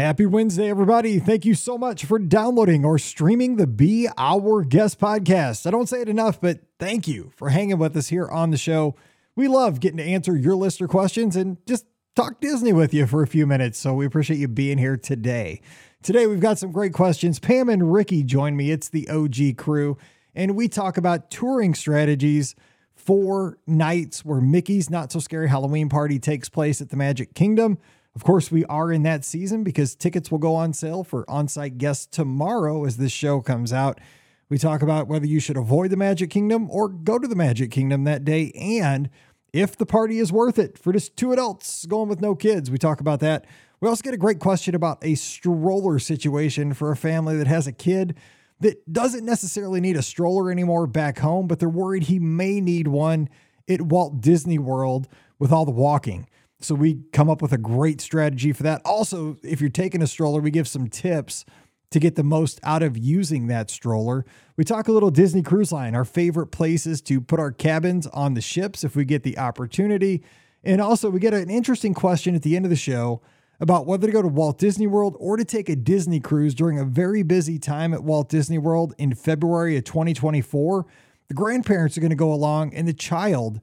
Happy Wednesday, everybody. Thank you so much for downloading or streaming the Be Our Guest Podcast. I don't say it enough, but thank you for hanging with us here on the show. We love getting to answer your listener questions and just talk Disney with you for a few minutes, so we appreciate you being here today. Today, we've got some great questions. Pam and Ricky join me. It's the OG crew, and we talk about touring strategies for nights where Mickey's Not So Scary Halloween Party takes place at the Magic Kingdom. Of course, we are in that season because tickets will go on sale for on-site guests tomorrow as this show comes out. We talk about whether you should avoid the Magic Kingdom or go to the Magic Kingdom that day, and if the party is worth it for just two adults going with no kids. We talk about that. We also get a great question about a stroller situation for a family that has a kid that doesn't necessarily need a stroller anymore back home, but they're worried he may need one at Walt Disney World with all the walking. So we come up with a great strategy for that. Also, if you're taking a stroller, we give some tips to get the most out of using that stroller. We talk a little Disney Cruise Line, our favorite places to put our cabins on the ships if we get the opportunity. And also, we get an interesting question at the end of the show about whether to go to Walt Disney World or to take a Disney cruise during a very busy time at Walt Disney World in February of 2024. The grandparents are going to go along, and the child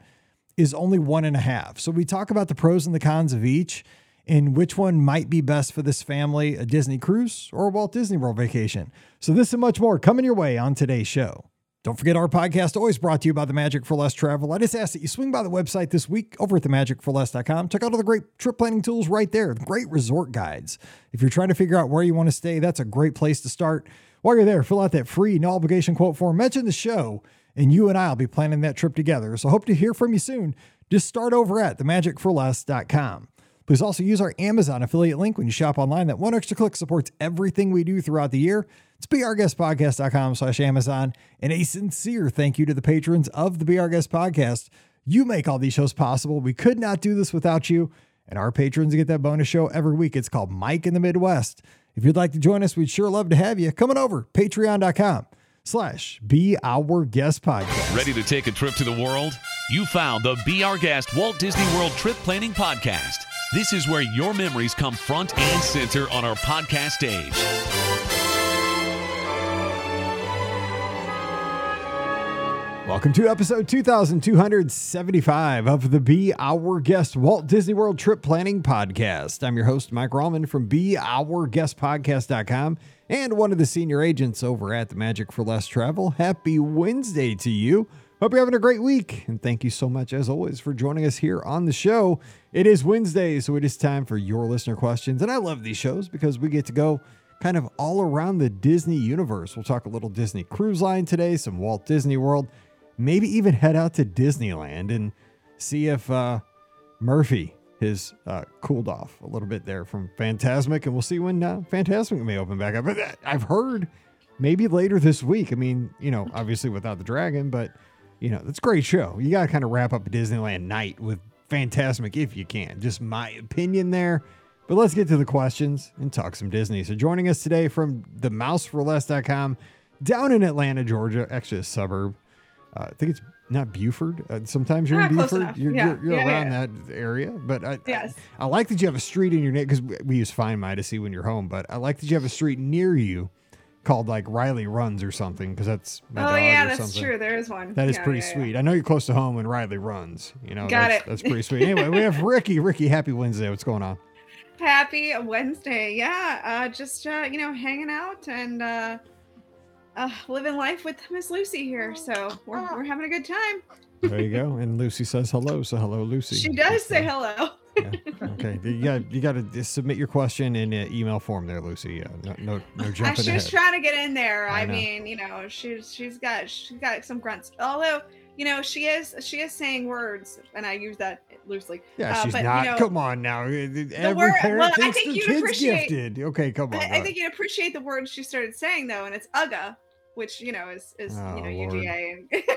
is only 1.5. So we talk about the pros and the cons of each and which one might be best for this family, a Disney cruise or a Walt Disney World vacation. So this and much more coming your way on today's show. Don't forget our podcast, always brought to you by The Magic for Less Travel. I just ask that you swing by the website this week over at themagicforless.com. Check out all the great trip planning tools right there, great resort guides. If you're trying to figure out where you want to stay, that's a great place to start. While you're there, fill out that free, no obligation quote form, mention the show, and you and I will be planning that trip together. So hope to hear from you soon. Just start over at themagicforless.com. Please also use our Amazon affiliate link when you shop online. That one extra click supports everything we do throughout the year. It's BeOurGuestPodcast.com/Amazon. And a sincere thank you to the patrons of the Be Our Guest Podcast. You make all these shows possible. We could not do this without you. And our patrons get that bonus show every week. It's called Mike in the Midwest. If you'd like to join us, we'd sure love to have you. Come on over, patreon.com/Be Our Guest Podcast. Ready to take a trip to the world? You found the Be Our Guest Walt Disney World Trip Planning Podcast. This is where your memories come front and center on our podcast stage. Welcome to episode 2275 of the Be Our Guest Walt Disney World Trip Planning Podcast. I'm your host, Mike Rahman from BeOurGuestPodcast.com. And one of the senior agents over at The Magic for Less Travel. Happy Wednesday to you. Hope you're having a great week. And thank you so much, as always, for joining us here on the show. It is Wednesday, so it is time for your listener questions. And I love these shows because we get to go kind of all around the Disney universe. We'll talk a little Disney Cruise Line today, some Walt Disney World, maybe even head out to Disneyland and see if Murphy has cooled off a little bit there from Fantasmic, and we'll see when Fantasmic may open back up. But I've heard maybe later this week. I mean, you know, obviously without the dragon, but, you know, that's a great show. You got to kind of wrap up a Disneyland night with Fantasmic if you can. Just my opinion there. But let's get to the questions and talk some Disney. So joining us today from themagicforless.com down in Atlanta, Georgia, actually a suburb. I think it's not Buford. Sometimes you're in Buford. You're around that area. But I like that you have a street in your name, because we use Find My to see when you're home. But I like that you have a street near you called like Riley Runs or something, because that's my dog or that's something. True. There is one. That is pretty sweet. I know you're close to home when Riley runs. You know, that's pretty sweet. Anyway, we have Ricky. Ricky, happy Wednesday. What's going on? Happy Wednesday. Just hanging out and living life with Miss Lucy here, so we're having a good time. There you go. And Lucy says hello, so hello, Lucy. She does say hello. Yeah. Okay, you got to submit your question in email form there, Lucy. Yeah. No jumping ahead. She was trying to get in there. I mean, you know, she's got some grunts. Although, you know, she is saying words, and I use that loosely. Yeah, she's not. You know, come on now. Every parent thinks their kid's gifted. Okay, come on. I think you'd appreciate the words she started saying though, and it's UGA, which, you know, is UGA, and it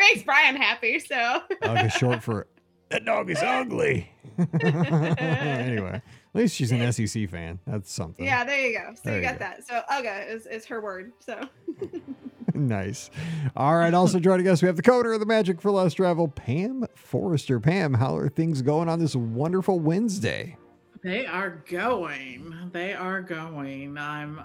makes Brian happy. So UGA, short for that dog is ugly. Anyway, at least she's an SEC fan. That's something. Yeah, there you go. So there you got that. So UGA is her word. So nice. All right. Also joining us, we have the co-owner of The Magic for Less Travel, Pam Forrester. Pam, how are things going on this wonderful Wednesday? They are going. They are going. I'm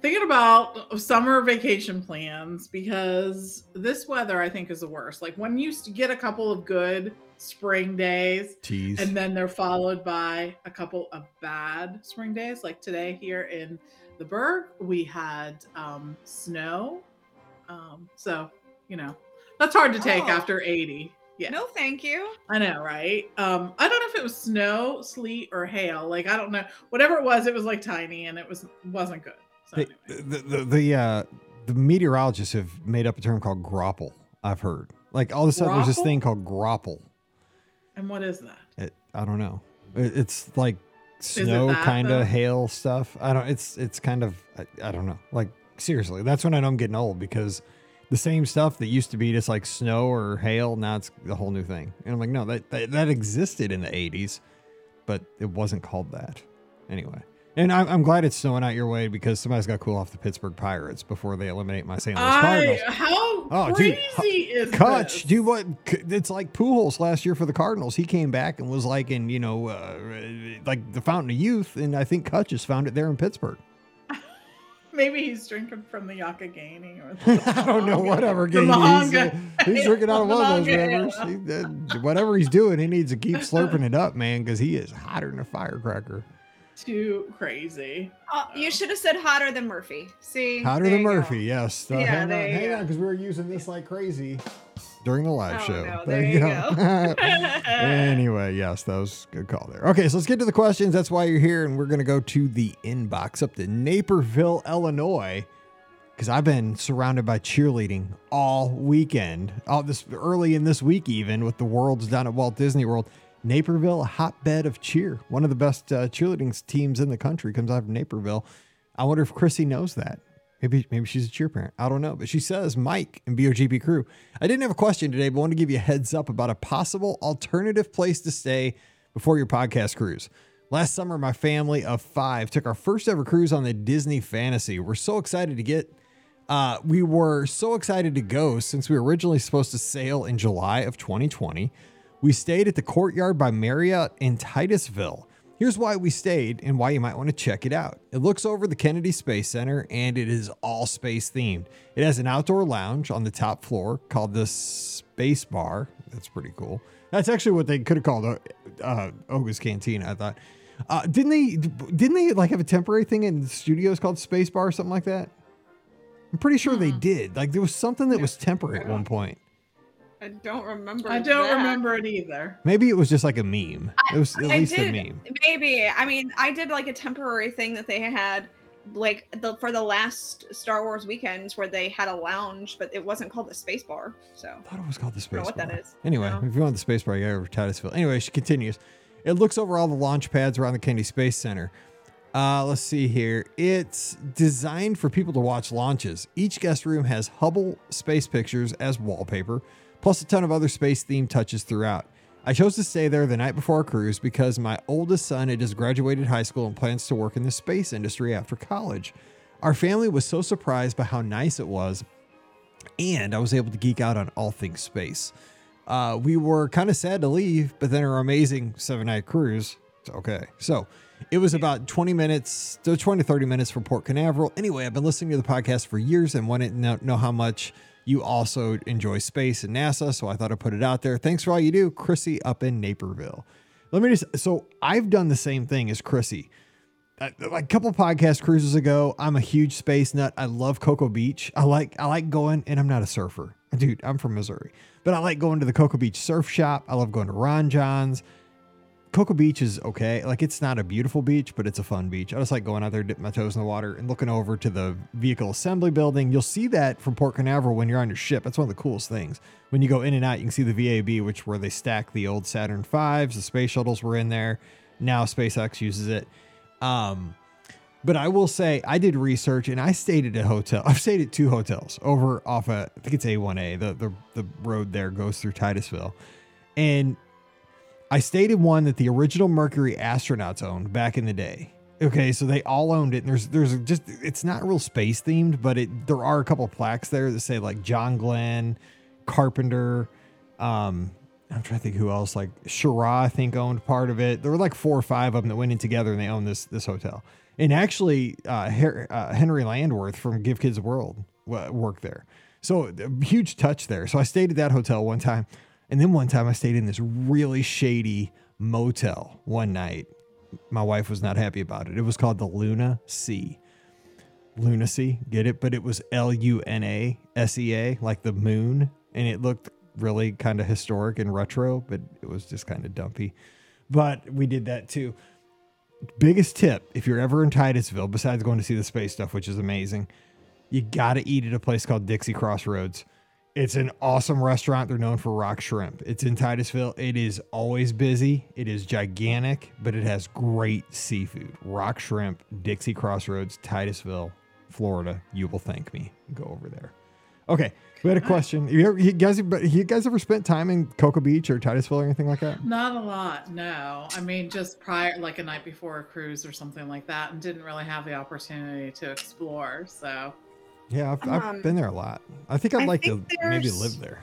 thinking about summer vacation plans because this weather, I think, is the worst. Like when you get a couple of good spring days, and then they're followed by a couple of bad spring days. Like today here in the Berg, we had snow. That's hard to take after 80. Yeah. No, thank you. I know, right? I don't know if it was snow, sleet, or hail. Like, I don't know. Whatever it was like tiny, and it wasn't good. So anyway. The meteorologists have made up a term called grapple, I've heard. Like, all of a sudden, there's this thing called grapple. And what is that? I don't know. It's like snow, kind of hail stuff. I don't. It's kind of, I don't know. Like, seriously, that's when I know I'm getting old, because the same stuff that used to be just like snow or hail, now it's the whole new thing. And I'm like, no, that existed in the 80s, but it wasn't called that. Anyway. And I'm glad it's snowing out your way, because somebody's got to cool off the Pittsburgh Pirates before they eliminate my St. Louis Cardinals. How crazy is Kutch, this? Dude, what? It's like Pujols last year for the Cardinals. He came back and was like in, like the Fountain of Youth. And I think Kutch has found it there in Pittsburgh. Maybe he's drinking from the Yakagani or the I don't know, whatever game he's drinking out of one of those rivers. Whatever he's doing, he needs to keep slurping it up, man, because he is hotter than a firecracker. Too crazy. You should have said hotter than Murphy. See? Hotter than Murphy, yes. Hang on, because we were using this like crazy during the live show. No, there you go. Anyway, yes, that was a good call there. Okay, so let's get to the questions. That's why you're here, and we're going to go to the inbox up to Naperville, Illinois, because I've been surrounded by cheerleading all weekend, early in this week even, with the Worlds down at Walt Disney World. Naperville, a hotbed of cheer. One of the best cheerleading teams in the country comes out of Naperville. I wonder if Chrissy knows that. Maybe she's a cheer parent. I don't know. But she says, Mike and BOGP crew, I didn't have a question today, but I want to give you a heads up about a possible alternative place to stay before your podcast cruise. Last summer, my family of 5 took our first ever cruise on the Disney Fantasy. We're so excited to go since we were originally supposed to sail in July of 2020. We stayed at the Courtyard by Marriott in Titusville. Here's why we stayed and why you might want to check it out. It looks over the Kennedy Space Center, and it is all space themed. It has an outdoor lounge on the top floor called the Space Bar. That's pretty cool. That's actually what they could have called Oga's Cantina, I thought. Didn't they like have a temporary thing in the studios called Space Bar or something like that? I'm pretty sure they did. Like there was something that was temporary at one point. I don't remember. I don't remember it either. Maybe it was just like a meme. It was at least a meme. Maybe. I mean, I did like a temporary thing that they had like for the last Star Wars weekends where they had a lounge, but it wasn't called the Space Bar. So I thought it was called the Space Bar. I don't know what that is. Anyway, If you want the Space Bar, you gotta go to Titusville. Anyway, she continues. It looks over all the launch pads around the Kennedy Space Center. Let's see here. It's designed for people to watch launches. Each guest room has Hubble space pictures as wallpaper, plus a ton of other space-themed touches throughout. I chose to stay there the night before our cruise because my oldest son had just graduated high school and plans to work in the space industry after college. Our family was so surprised by how nice it was, and I was able to geek out on all things space. We were kind of sad to leave, but then our amazing 7-night cruise. Okay, so it was about 20 to 30 minutes from Port Canaveral. Anyway, I've been listening to the podcast for years and wanted to know how much you also enjoy space and NASA, so I thought I'd put it out there. Thanks for all you do, Chrissy up in Naperville. So I've done the same thing as Chrissy. Like a couple podcast cruises ago, I'm a huge space nut. I love Cocoa Beach. I like going, and I'm not a surfer. Dude, I'm from Missouri. But I like going to the Cocoa Beach surf shop. I love going to Ron John's. Cocoa Beach is okay. Like, it's not a beautiful beach, but it's a fun beach. I just like going out there, dipping my toes in the water, and looking over to the Vehicle Assembly Building. You'll see that from Port Canaveral when you're on your ship. That's one of the coolest things. When you go in and out, you can see the VAB, where they stack the old Saturn Vs. The space shuttles were in there. Now SpaceX uses it. But I will say, I did research, and I stayed at a hotel. I've stayed at 2 hotels over off of, I think it's A1A. The road there goes through Titusville. And I stayed in one that the original Mercury astronauts owned back in the day. Okay, so they all owned it. And there's just, it's not real space themed, but there are a couple plaques there that say like John Glenn, Carpenter, I'm trying to think who else, like Shira, I think, owned part of it. There were like 4 or 5 of them that went in together and they owned this hotel. And actually, Henry Landworth from Give Kids a World worked there. So a huge touch there. So I stayed at that hotel one time. And then one time I stayed in this really shady motel one night. My wife was not happy about it. It was called the Luna Sea. Lunacy, get it? But it was Lunasea, like the moon. And it looked really kind of historic and retro, but it was just kind of dumpy. But we did that too. Biggest tip, if you're ever in Titusville, besides going to see the space stuff, which is amazing, you got to eat at a place called Dixie Crossroads. It's an awesome restaurant. They're known for rock shrimp. It's in Titusville. It is always busy. It is gigantic, but it has great seafood. Rock Shrimp, Dixie Crossroads, Titusville, Florida. You will thank me. Go over there. Okay, we had a question. You guys ever spent time in Cocoa Beach or Titusville or anything like that? Not a lot, no. I mean, just prior, like a night before a cruise or something like that, and didn't really have the opportunity to explore, so. Yeah, I've been there a lot. I think I'd like to maybe live there.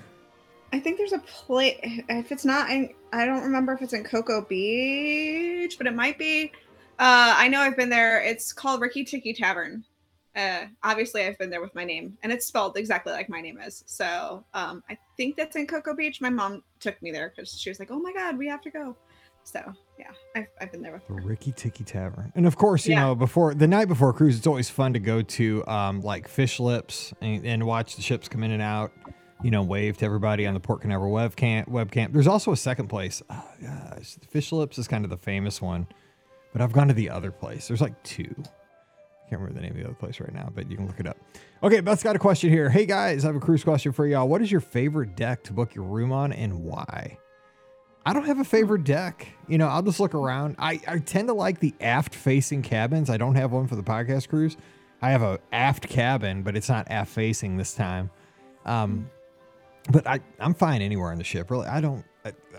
I think there's a place, if it's not, I don't remember if it's in Cocoa Beach, but it might be. I know I've been there. It's called Ricky Tikki Tavern. Obviously I've been there with my name, and it's spelled exactly like my name is. So I think that's in Cocoa Beach. My mom took me there because she was like, "Oh my God, we have to go." So yeah, I've been there with her. Ricky Tikki Tavern, and of course, you know, before the night before a cruise, it's always fun to go to like Fish Lips and watch the ships come in and out. You know, wave to everybody on the Port Canaveral webcam. There's also a second place. Oh, gosh. Fish Lips is kind of the famous one, but I've gone to the other place. There's like 2. Can't remember the name of the other place right now, but you can look it up. Okay, Beth's got a question here. Hey guys, I have a cruise question for y'all. What is your favorite deck to book your room on and why? I don't have a favorite deck. You know, I'll just look around. I tend to like the aft facing cabins. I don't have one for the podcast cruise. I have a aft cabin, but it's not aft facing this time. But I'm fine anywhere on the ship. Really,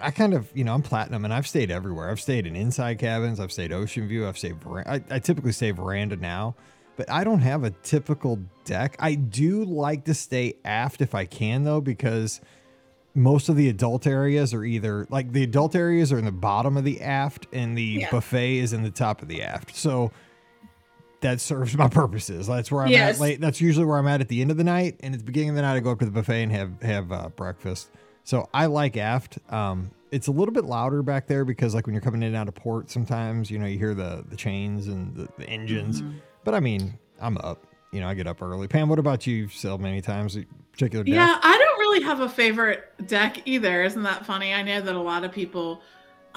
I kind of, you know, I'm platinum and I've stayed everywhere. I've stayed in inside cabins. I've stayed ocean view. I've stayed, I typically stay veranda now, but I don't have a typical deck. I do like to stay aft if I can though, because most of the adult areas are either like the adult areas are in the bottom of the aft and the buffet is in the top of the aft. So that serves my purposes. That's where I'm at late. That's usually where I'm at the end of the night. And at the beginning of the night, I go up to the buffet and have breakfast. So I like aft. It's a little bit louder back there because like when you're coming in and out of port, sometimes, you know, you hear the chains and the engines, but I mean, I'm up, you know, I get up early. Pam, what about you? You've sailed many times, particular deck? Yeah, I don't really have a favorite deck either. Isn't that funny? I know that a lot of people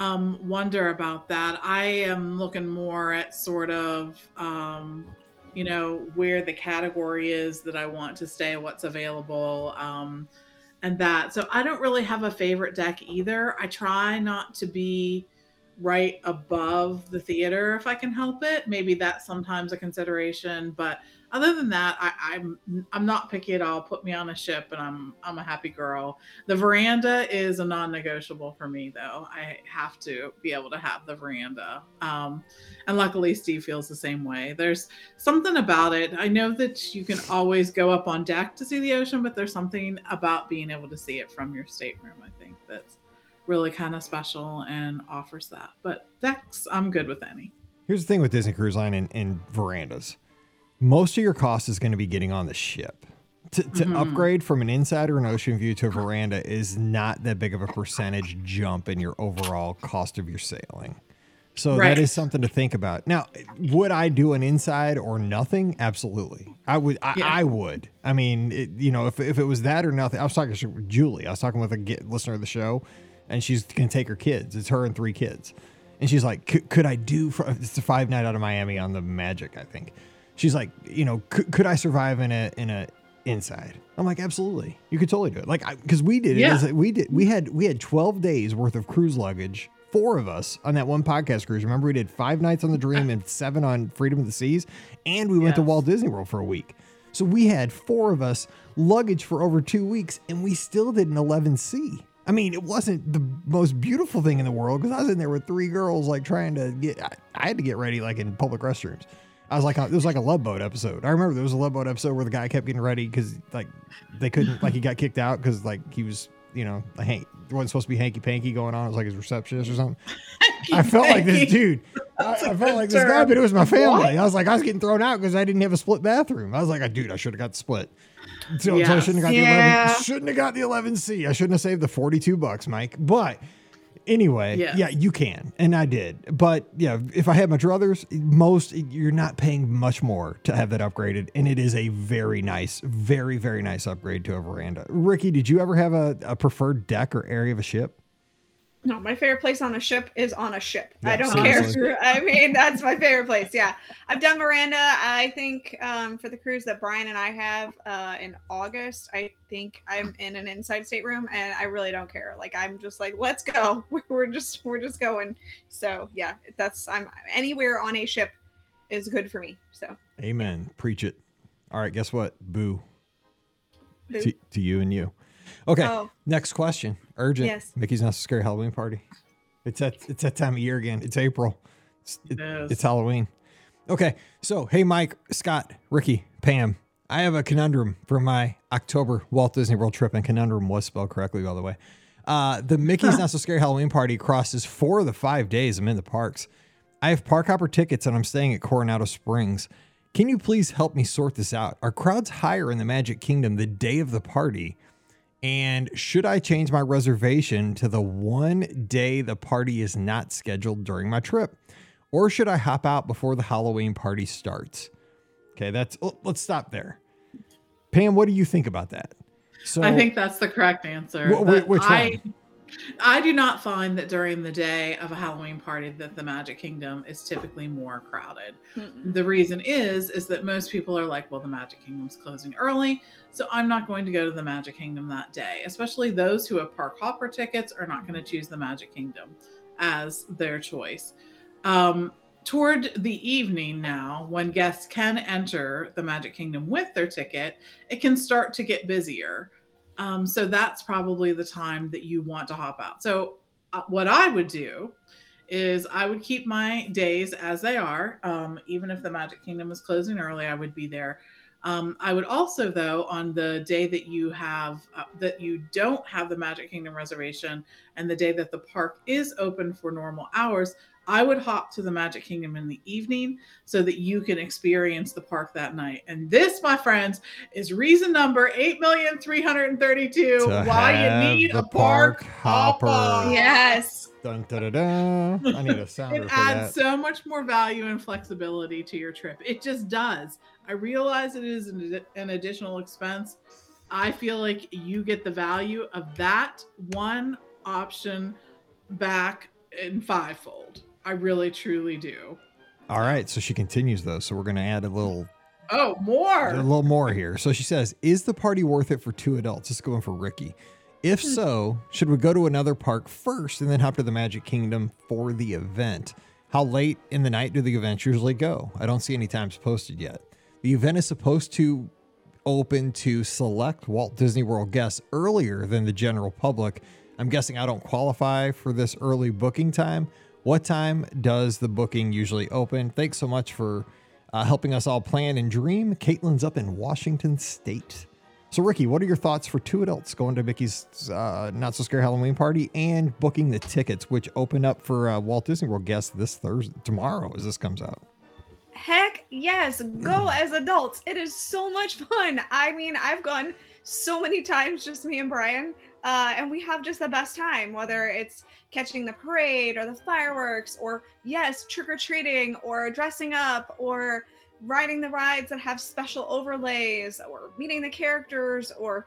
wonder about that. I am looking more at sort of, you know, where the category is that I want to stay, what's available, and that. So I don't really have a favorite deck either. I try not to be right above the theater if I can help it. Maybe that's sometimes a consideration, but other than that, I'm not picky at all. Put me on a ship and I'm a happy girl. The veranda is a non-negotiable for me though. I have to be able to have the veranda. And luckily Steve feels the same way. There's something about it. I know that you can always go up on deck to see the ocean, but there's something about being able to see it from your stateroom, I think, that's really kind of special and offers that. But decks, I'm good with any. Here's the thing with Disney Cruise Line and verandas. Most of your cost is going to be getting on the ship. To upgrade from an inside or an ocean view to a veranda is not that big of a percentage jump in your overall cost of your sailing. So that is something to think about. Now, would I do an inside or nothing? Absolutely. I would. I would. I mean, you know, if it was that or nothing, I was talking to Julie. I was talking with a listener of the show, and she's going to take her kids. It's her and 3 kids. And she's like, could I do, it's a 5-night out of Miami on the Magic, I think. She's like, you know, could I survive in a inside? I'm like, absolutely. You could totally do it. Like, because we did it. Yeah. We had 12 days worth of cruise luggage. 4 of us on that one podcast cruise. Remember, we did 5 nights on the Dream and 7 on Freedom of the Seas, and we went to Walt Disney World for a week. So we had 4 of us luggage for over 2 weeks, and we still did an 11C. I mean, it wasn't the most beautiful thing in the world because I was in there with 3 girls, like trying to get. I had to get ready, like in public restrooms. I was like, it was like a Love Boat episode. I remember there was a Love Boat episode where the guy kept getting ready because like they couldn't, like he got kicked out because like he was, you know, wasn't supposed to be hanky-panky going on. It was like his receptionist or something. I felt like this dude. I felt like this guy, but it was my family. What? I was like, I was getting thrown out because I didn't have a split bathroom. I was like, dude, I should have got the split. So, yes. I shouldn't have got the 11. Shouldn't have got the 11C. I shouldn't have saved the $42, Mike. But anyway, yeah, you can, and I did. But yeah, if I had my druthers, most you're not paying much more to have that upgraded, and it is a very nice, very very nice upgrade to a veranda. Ricky, did you ever have a preferred deck or area of a ship? No, my favorite place on a ship is on a ship. Yeah, I don't care. I mean, that's my favorite place. Yeah. I've done veranda. I think for the cruise that Brian and I have in August, I think I'm in an inside stateroom and I really don't care. Like, I'm just like, let's go. We're just going. So yeah, I'm anywhere on a ship is good for me. So amen. Preach it. All right. Guess what? Boo. Boo. To you and you. Okay. Oh. Next question. Urgent. Yes. Mickey's Not So Scary Halloween Party. It's that time of year again. It's April. It's Halloween. Okay. So, hey, Mike, Scott, Ricky, Pam, I have a conundrum for my October Walt Disney World trip, and conundrum was spelled correctly, by the way. The Mickey's Not So Scary Halloween Party crosses 4 of the 5 days I'm in the parks. I have park hopper tickets and I'm staying at Coronado Springs. Can you please help me sort this out? Are crowds higher in the Magic Kingdom the day of the party? And should I change my reservation to the one day the party is not scheduled during my trip? Or should I hop out before the Halloween party starts? Okay, let's stop there. Pam, what do you think about that? So I think that's the correct answer. Which one? I do not find that during the day of a Halloween party that the Magic Kingdom is typically more crowded. Mm-mm. The reason is that most people are like, well, the Magic Kingdom's closing early, so I'm not going to go to the Magic Kingdom that day. Especially those who have park hopper tickets are not going to choose the Magic Kingdom as their choice. Toward the evening now, when guests can enter the Magic Kingdom with their ticket, it can start to get busier. So that's probably the time that you want to hop out. So what I would do is I would keep my days as they are. Even if the Magic Kingdom is closing early, I would be there. I would also, though, on the day that you have that you don't have the Magic Kingdom reservation and the day that the park is open for normal hours, I would hop to the Magic Kingdom in the evening so that you can experience the park that night. And this, my friends, is reason number 8,332 why you need a park hopper. Yes. Dun, da, da, da. I need a sounder for that. It adds so much more value and flexibility to your trip. It just does. I realize it is an additional expense. I feel like you get the value of that one option back in fivefold. I really, truly do. All right. So she continues, though. So we're going to add a little more here. So she says, is the party worth it for 2 adults? It's going for Ricky. If so, should we go to another park first and then hop to the Magic Kingdom for the event? How late in the night do the events usually go? I don't see any times posted yet. The event is supposed to open to select Walt Disney World guests earlier than the general public. I'm guessing I don't qualify for this early booking time. What time does the booking usually open? Thanks so much for helping us all plan and dream. Caitlin's up in Washington State. So, Ricky, what are your thoughts for 2 adults going to Mickey's Not So Scary Halloween Party and booking the tickets, which open up for Walt Disney World guests this Thursday, tomorrow, as this comes out? Heck yes. Go as adults. It is so much fun. I mean, I've gone so many times, just me and Brian. And we have just the best time, whether it's catching the parade or the fireworks or, yes, trick-or-treating or dressing up or riding the rides that have special overlays or meeting the characters or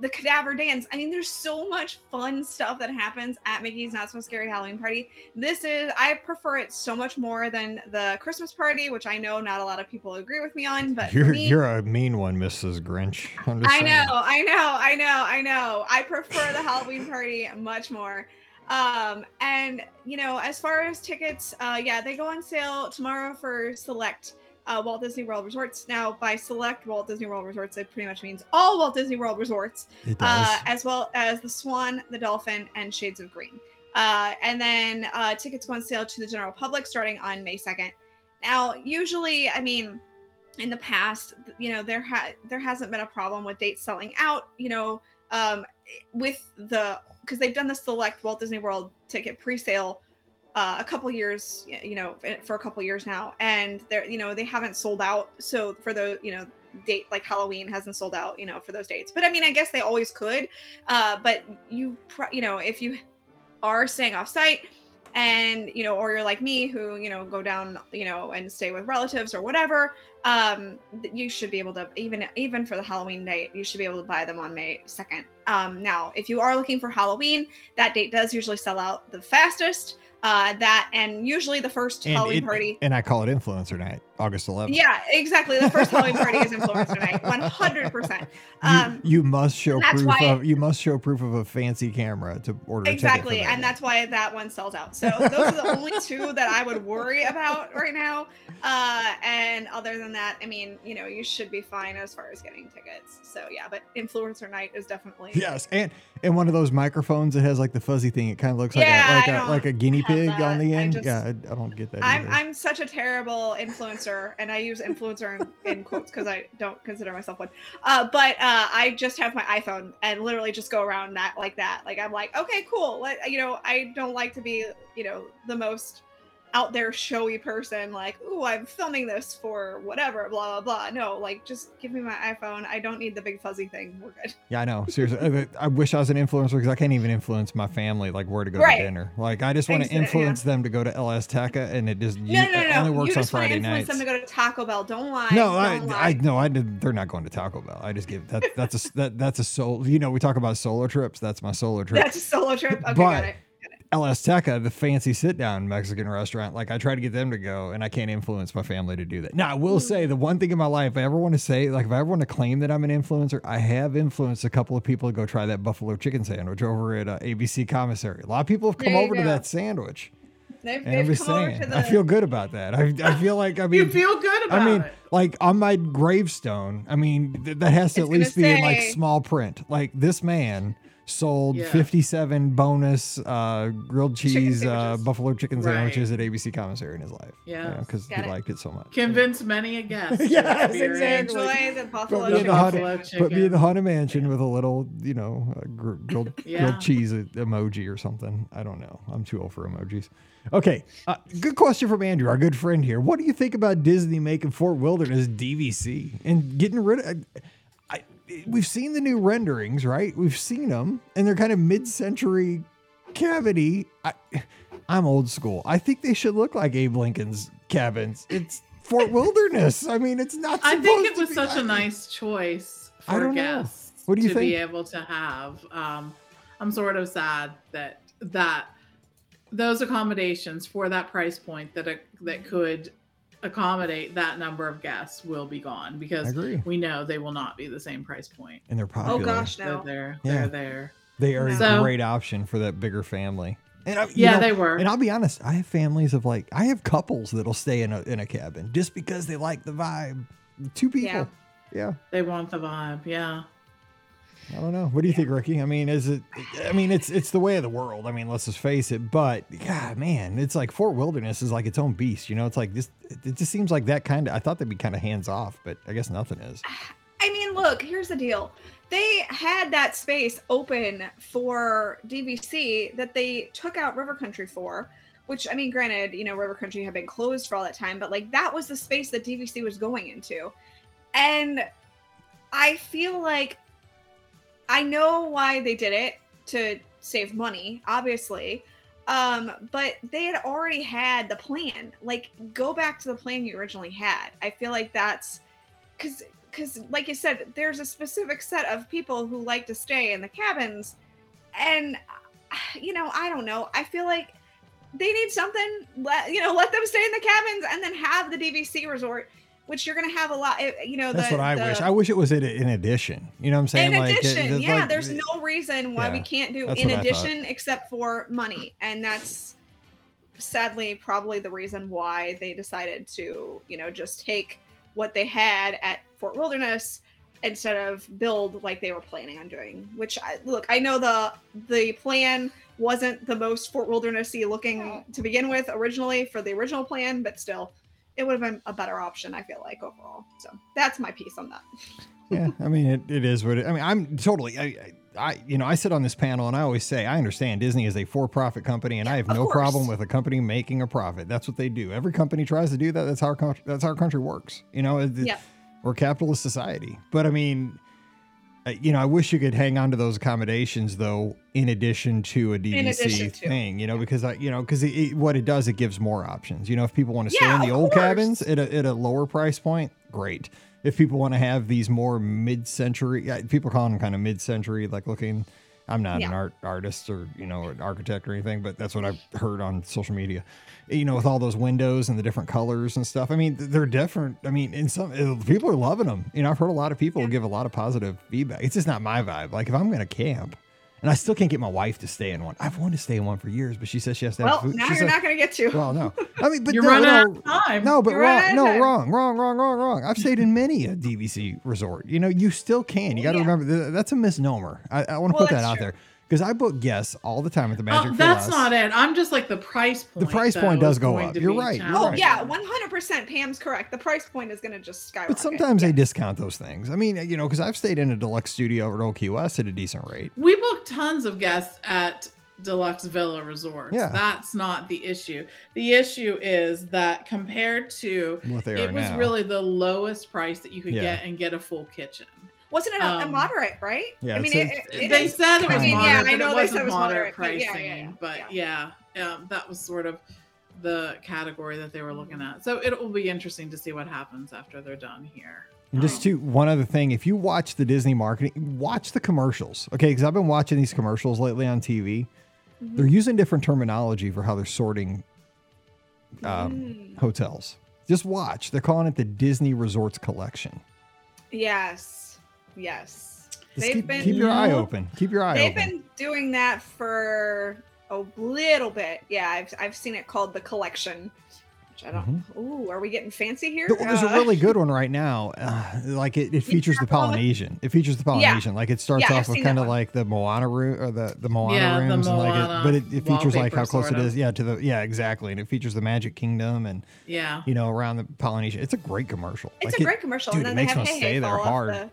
the cadaver dance. I mean, there's so much fun stuff that happens at Mickey's Not So Scary Halloween Party. I prefer it so much more than the Christmas party, which I know not a lot of people agree with me on, but you're a mean one, Mrs. Grinch. I know. I prefer the Halloween party much more. And you know, as far as tickets, they go on sale tomorrow for select Walt Disney World Resorts. Now, by select Walt Disney World Resorts, it pretty much means all Walt Disney World Resorts, as well as the Swan, the Dolphin, and Shades of Green. And then tickets go on sale to the general public starting on May 2nd. Now, usually, I mean, in the past, you know, there hasn't been a problem with dates selling out, you know, with the because they've done the select Walt Disney World ticket presale a couple years, you know, for a couple years now, and they're, you know, they haven't sold out. So for the, you know, date like Halloween hasn't sold out, you know, for those dates. But I mean, I guess they always could. But you know, if you are staying off site, and, you know, or you're like me who, you know, go down, you know, and stay with relatives or whatever, you should be able to, even for the Halloween date, you should be able to buy them on May 2nd. Now, if you are looking for Halloween, that date does usually sell out the fastest. That and usually the first Halloween party. And I call it influencer night, August 11th. Yeah, exactly. The first Halloween party is influencer night, 100%. You must show proof of a fancy camera to order. Exactly, and that's why that one sells out. So those are the only two that I would worry about right now. And other than that, I mean, you know, you should be fine as far as getting tickets. So yeah, but influencer night is definitely yes, and one of those microphones that has like the fuzzy thing. It kind of looks like a guinea pig on the end. I don't get that. I'm such a terrible influencer, and I use influencer in quotes because I don't consider myself one. But I just have my iPhone and literally just go around that. Like I'm like, okay, cool. You know, I don't like to be, you know, the most out there showy person. Like, ooh, I'm filming this for whatever, blah blah blah. No, like just give me my iPhone. I don't need the big fuzzy thing. We're good. Yeah, I know. Seriously, I wish I was an influencer because I can't even influence my family like where to go to dinner. Like I just want to influence them to go to El Azteca, and it just only works on Friday nights. You just want to influence them to go to Taco Bell. Don't lie. They're not going to Taco Bell. I just give that. That's a solo. You know, we talk about solo trips. That's my solo trip. That's a solo trip. Okay, got it. El Azteca, the fancy sit-down Mexican restaurant, like I try to get them to go, and I can't influence my family to do that. Now, I will say the one thing in my life I ever want to say, like if I ever want to claim that I'm an influencer, I have influenced a couple of people to go try that buffalo chicken sandwich over at ABC Commissary. A lot of people have come over to that sandwich. I feel good about that. I feel like, I mean, you feel good about it. I mean, like on my gravestone, I mean, that has to at least be in like small print. Like this man sold 57 bonus grilled cheese buffalo chicken sandwiches at ABC Commissary in his life. Yeah, because he liked it so much. Convince many a guest. Yes, exactly. Put me in the Haunted Mansion with a little, you know, grilled cheese emoji or something. I don't know. I'm too old for emojis. Okay, good question from Andrew, our good friend here. What do you think about Disney making Fort Wilderness DVC and getting rid of? We've seen the new renderings, right? We've seen them, and they're kind of mid-century cavity. I'm old school. I think they should look like Abe Lincoln's cabins. It's Fort Wilderness. I mean, it's not. I think it was such a nice choice for guests. What do you think? To be able to have. I'm sort of sad that those accommodations for that price point that could accommodate that number of guests will be gone, because we know they will not be the same price point. And they're popular. Oh gosh, no. They're there. They are a great option for that bigger family. And they were. And I'll be honest, I have families of like, I have couples that'll stay in a cabin just because they like the vibe. Two people. Yeah. They want the vibe. Yeah. I don't know. What do you think, Ricky? I mean, it's the way of the world. I mean, let's just face it. But God, man, it's like Fort Wilderness is like its own beast. You know, it's like this. It just seems like that kind of. I thought they'd be kind of hands off, but I guess nothing is. I mean, look. Here's the deal. They had that space open for DVC that they took out River Country for. Which, I mean, granted, you know, River Country had been closed for all that time, but like that was the space that DVC was going into, and I feel like. I know why they did it, to save money, obviously, but they had already had the plan. Like, go back to the plan you originally had. I feel like that's because like you said, there's a specific set of people who like to stay in the cabins, and, you know, I don't know. I feel like they need something, let them stay in the cabins and then have the DVC resort, which you're going to have a lot, you know. That's what I wish. I wish it was in addition. You know what I'm saying? There's no reason why we can't do in addition except for money. And that's sadly probably the reason why they decided to, you know, just take what they had at Fort Wilderness instead of build like they were planning on doing. Which, I know the plan wasn't the most Fort Wilderness-y looking to begin with originally for the original plan, but still. It would have been a better option, I feel like, overall. So that's my piece on that. Yeah, I mean, it is what it is. I mean, I'm totally. I sit on this panel and I always say, I understand Disney is a for-profit company and I have no problem with a company making a profit. That's what they do. Every company tries to do that. That's how our country, works. You know, we're a capitalist society. But I mean, I wish you could hang on to those accommodations though, in addition to a DVC thing, because what it does, it gives more options. You know, if people want to stay in the old cabins at a lower price point, great. If people want to have these more mid-century, people call them kind of mid-century, like looking, I'm not an artist or, an architect or anything, but that's what I've heard on social media, with all those windows and the different colors and stuff. I mean, they're different. I mean, people are loving them. I've heard a lot of people give a lot of positive feedback. It's just not my vibe. Like if I'm going to camp, and I still can't get my wife to stay in one. I've wanted to stay in one for years, but she says she has to have food. Now you're not going to get to. Well, no. I mean, but you're running out of time. No, but wrong. I've stayed in many a DVC resort. You still can. You got to remember, that's a misnomer. I want to put that out there. Because I book guests all the time at the Magic for That's Less. Not it. I'm just like the price point. The price point does go up. You're right. Yeah, 100%. Pam's correct. The price point is going to just skyrocket. But sometimes they discount those things. I mean, because I've stayed in a deluxe studio at Old Key West at a decent rate. We book tons of guests at deluxe villa resorts. Yeah. That's not the issue. The issue is that compared to what they are now, it was really the lowest price that you could get and get a full kitchen. Wasn't it a moderate, right? Yeah, I mean, they said it was moderate. Yeah, I know they said it was moderate pricing, but that was sort of the category that they were looking at. So it will be interesting to see what happens after they're done here. And just one other thing, if you watch the Disney marketing, watch the commercials, okay? Because I've been watching these commercials lately on TV. Mm-hmm. They're using different terminology for how they're sorting hotels. Just watch. They're calling it the Disney Resorts Collection. Yes. Keep your eye open. They've been doing that for a little bit. Yeah, I've seen it called the collection. Which I don't. Ooh, are we getting fancy here? There's a really good one right now. Like it features the Polynesian. Like it starts off with kind of like the Moana room or the Moana rooms, the Moana and it features like how close it is. Yeah, to the exactly. And it features the Magic Kingdom and around the Polynesian. It's a great commercial. It's a great commercial. Dude, and then it makes me stay there hard.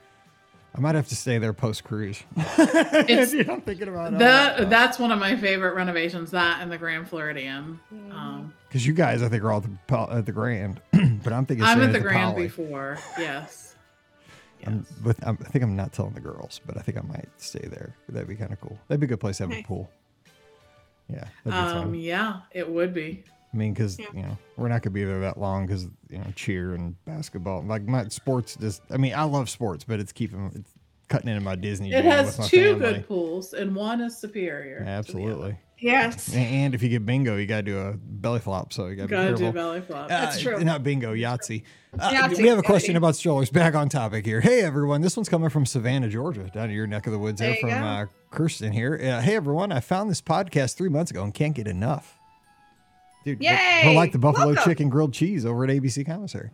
I might have to stay there post cruise. If you don't think about that. That's one of my favorite renovations. That and the Grand Floridian. Because you guys, I think, are all at the Grand, but I'm thinking I'm at the Grand Poly. Before. Yes. I think I'm not telling the girls, but I think I might stay there. That'd be kind of cool. That'd be a good place to have a pool. Yeah. Yeah, it would be. I mean, because we're not gonna be there that long because cheer and basketball. Like my sports, I love sports, but it's cutting into my Disney. It has two good pools, and one is superior. Absolutely. Yes. And if you get bingo, you gotta do a belly flop. So you gotta do belly flop. That's true. Not bingo, Yahtzee. We have a question about strollers. Back on topic here. Hey everyone, this one's coming from Savannah, Georgia, down to your neck of the woods. There from Kirsten here. Hey everyone, I found this podcast 3 months ago and can't get enough. Dude, I like the buffalo chicken grilled cheese over at ABC Commissary.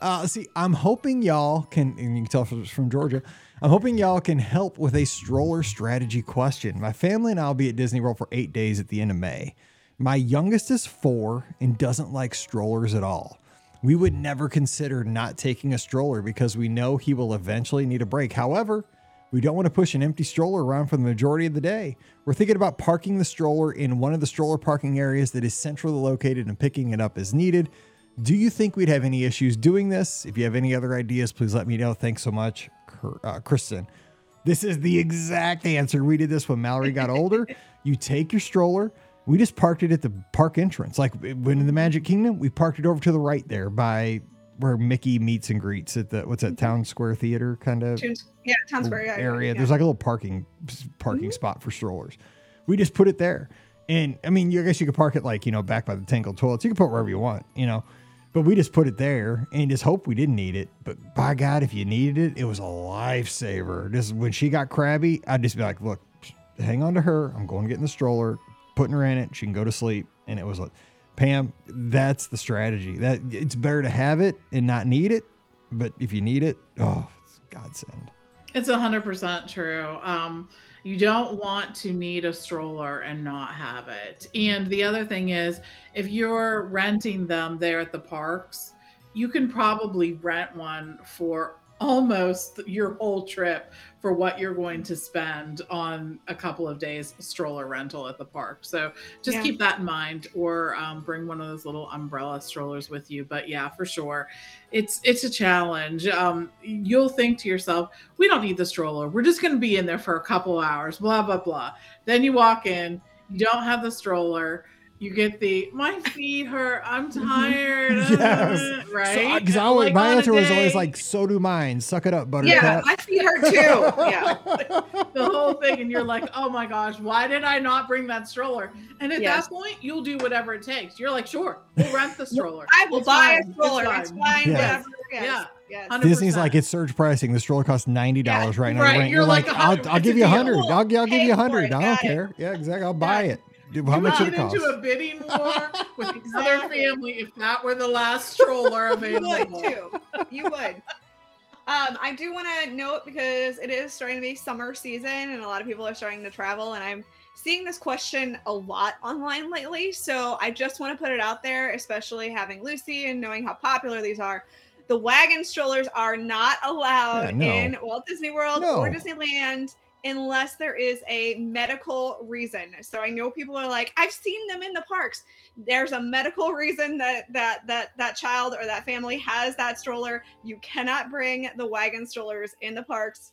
I'm hoping y'all can, and you can tell from Georgia, I'm hoping y'all can help with a stroller strategy question. My family and I will be at Disney World for 8 days at the end of May. My youngest is 4 and doesn't like strollers at all. We would never consider not taking a stroller because we know he will eventually need a break. However, we don't want to push an empty stroller around for the majority of the day. We're thinking about parking the stroller in one of the stroller parking areas that is centrally located and picking it up as needed. Do you think we'd have any issues doing this? If you have any other ideas, please let me know. Thanks so much, Kristen. This is the exact answer. We did this when Mallory got older. You take your stroller. We just parked it at the park entrance. Like when in the Magic Kingdom, we parked it over to the right there by where Mickey meets and greets at the Town Square Theater kind of Town Square area. There's like a little parking spot for strollers. We just put it there, and I mean, I guess you could park it like back by the tangled toilets. You can put it wherever you want, But we just put it there and just hope we didn't need it. But by God, if you needed it, it was a lifesaver. Just when she got crabby, I'd just be like, "Look, hang on to her. I'm going to get in the stroller, putting her in it. She can go to sleep." And it was like. Pam, that's the strategy. That it's better to have it and not need it, but if you need it, it's a godsend. It's 100% true. You don't want to need a stroller and not have it. And the other thing is, if you're renting them there at the parks, you can probably rent one for almost your whole trip for what you're going to spend on a couple of days stroller rental at the park. So just keep that in mind, or bring one of those little umbrella strollers with you. But yeah, for sure, it's a challenge. You'll think to yourself, we don't need the stroller. We're just going to be in there for a couple hours, blah, blah, blah. Then you walk in, you don't have the stroller. You get the, my feet hurt, I'm tired. Yes. Right? Because so, like, my answer was always like, so do mine. Suck it up, buttercup. Yeah, my feet hurt too. Yeah. The whole thing. And you're like, oh my gosh, why did I not bring that stroller? And at that point, you'll do whatever it takes. You're like, sure, we'll rent the stroller. I will buy a stroller. It's fine. Whatever. Yes. Disney's like, it's surge pricing. The stroller costs $90 right now. Right. You're like, I'll give you $100. I'll give you $100. I don't care. Yeah, exactly. I'll buy it. How much it costs? Into a bidding war with another family if that were the last stroller available. You would too. You would. I do want to note, because it is starting to be summer season and a lot of people are starting to travel, and I'm seeing this question a lot online lately. So I just want to put it out there, especially having Lucy and knowing how popular these are. The wagon strollers are not allowed in Walt Disney World or Disneyland, unless there is a medical reason. So I know people are like, I've seen them in the parks. There's a medical reason that child or that family has that stroller. You cannot bring the wagon strollers in the parks.